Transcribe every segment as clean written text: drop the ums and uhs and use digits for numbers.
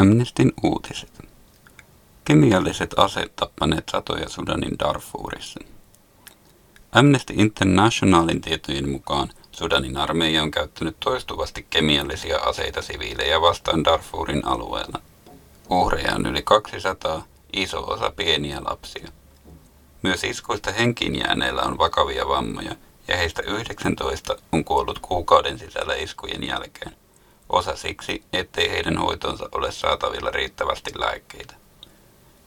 Amnestyn uutiset. Kemialliset aseet tappaneet satoja Sudanin Darfurissa. Amnesty Internationalin tietojen mukaan Sudanin armeija on käyttänyt toistuvasti kemiallisia aseita siviilejä vastaan Darfurin alueella. Uhreja on yli 200, iso osa pieniä lapsia. Myös iskuista henkiin jääneillä on vakavia vammoja ja heistä 19 on kuollut kuukauden sisällä iskujen jälkeen. Osa siksi, ettei heidän hoitonsa ole saatavilla riittävästi lääkkeitä.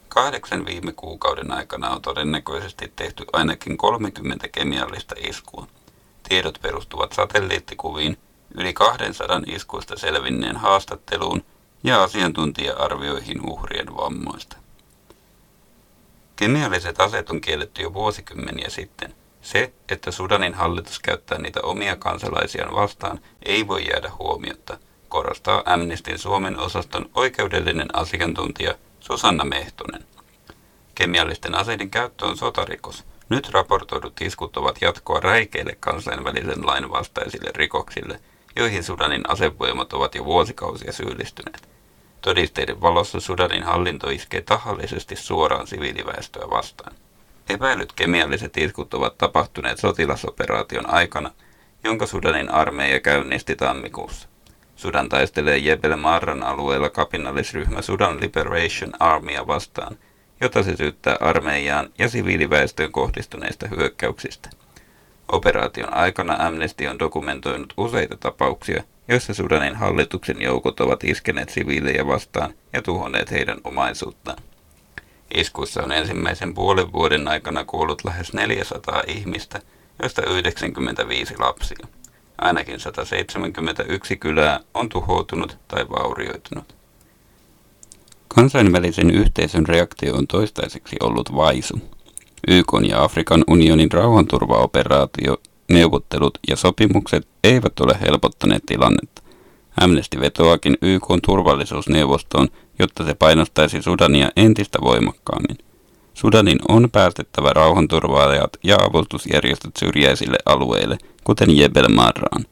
8 viime kuukauden aikana on todennäköisesti tehty ainakin 30 kemiallista iskua. Tiedot perustuvat satelliittikuviin, yli 200 iskuista selvinneen haastatteluun ja asiantuntija-arvioihin uhrien vammoista. Kemialliset aseet on kielletty jo vuosikymmeniä sitten. Se, että Sudanin hallitus käyttää niitä omia kansalaisiaan vastaan, ei voi jäädä huomiotta, korostaa Amnestyn Suomen osaston oikeudellinen asiantuntija Susanna Mehtonen. Kemiallisten aseiden käyttö on sotarikos. Nyt raportoidut iskut ovat jatkoa räikeille kansainvälisen lain vastaisille rikoksille, joihin Sudanin asevoimat ovat jo vuosikausia syyllistyneet. Todisteiden valossa Sudanin hallinto iskee tahallisesti suoraan siviiliväestöä vastaan. Epäilyt kemialliset iskut ovat tapahtuneet sotilasoperaation aikana, jonka Sudanin armeija käynnisti tammikuussa. Sudan taistelee Jebel Marran alueella kapinallisryhmä Sudan Liberation Armya vastaan, jota se syyttää armeijaan ja siviiliväestöön kohdistuneista hyökkäyksistä. Operaation aikana Amnesty on dokumentoinut useita tapauksia, joissa Sudanin hallituksen joukot ovat iskeneet siviilejä vastaan ja tuhonneet heidän omaisuuttaan. Iskussa on ensimmäisen puolen vuoden aikana kuollut lähes 400 ihmistä, joista 95 lapsia. Ainakin 171 kylää on tuhoutunut tai vaurioitunut. Kansainvälisen yhteisön reaktio on toistaiseksi ollut vaisu. YK:n ja Afrikan unionin rauhanturvaoperaatio, neuvottelut ja sopimukset eivät ole helpottaneet tilannetta. Amnesty vetoakin YK:n turvallisuusneuvostoon, jotta se painostaisi Sudania entistä voimakkaammin. Sudanin on päästettävä rauhanturvaajat ja avustusjärjestöt syrjäisille alueille, kuten Jebel Marraan.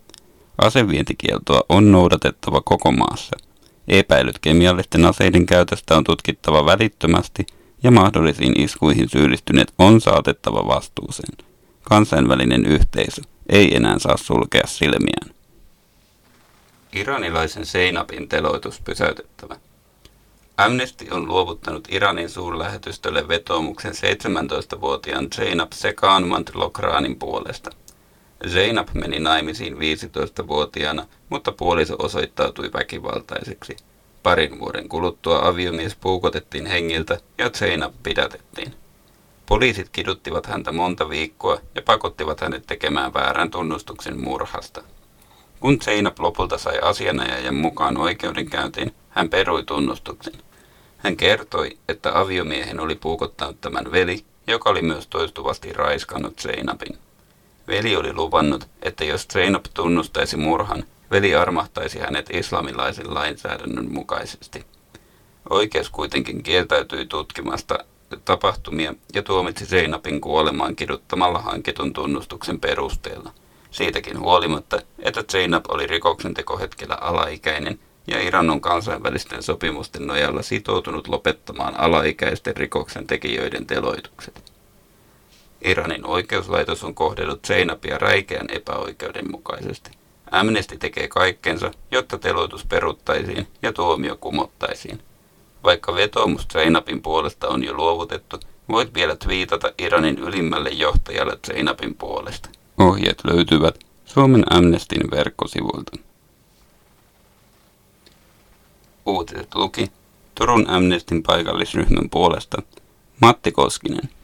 Asevientikieltoa on noudatettava koko maassa. Epäilyt kemiallisten aseiden käytöstä on tutkittava välittömästi ja mahdollisiin iskuihin syyllistyneet on saatettava vastuuseen. Kansainvälinen yhteisö ei enää saa sulkea silmiään. Iranilaisen Zeinabin teloitus pysäytettävä. Amnesty on luovuttanut Iranin suurlähetystölle vetoomuksen 17-vuotiaan Zeinab Sekhan Mandlokraanin puolesta. Zeinab meni naimisiin 15-vuotiaana, mutta puoliso osoittautui väkivaltaiseksi. Parin vuoden kuluttua aviomies puukotettiin hengiltä ja Zeinab pidätettiin. Poliisit kiduttivat häntä monta viikkoa ja pakottivat hänet tekemään väärän tunnustuksen murhasta. Kun Zeinab lopulta sai asianajajan mukaan oikeudenkäyntiin, hän perui tunnustuksen. Hän kertoi, että aviomiehen oli puukottanut tämän veli, joka oli myös toistuvasti raiskannut Zeinabin. Veli oli luvannut, että jos Zeinab tunnustaisi murhan, veli armahtaisi hänet islamilaisen lainsäädännön mukaisesti. Oikeus kuitenkin kieltäytyi tutkimasta tapahtumia ja tuomitsi Zeinabin kuolemaan kiduttamalla hankitun tunnustuksen perusteella. Siitäkin huolimatta, että Zeinab oli rikoksentekohetkellä alaikäinen ja Iran on kansainvälisten sopimusten nojalla sitoutunut lopettamaan alaikäisten rikoksentekijöiden teloitukset. Iranin oikeuslaitos on kohdellut Zeinabia räikeän epäoikeudenmukaisesti. Amnesty tekee kaikkensa, jotta teloitus peruttaisiin ja tuomio kumottaisiin. Vaikka vetoomus Zeinabin puolesta on jo luovutettu, voit vielä twiitata Iranin ylimmälle johtajalle Zeinabin puolesta. Ohjeet löytyvät Suomen Amnestyn verkkosivuilta. Uutiset luki Turun Amnestyn paikallisryhmän puolesta Matti Koskinen.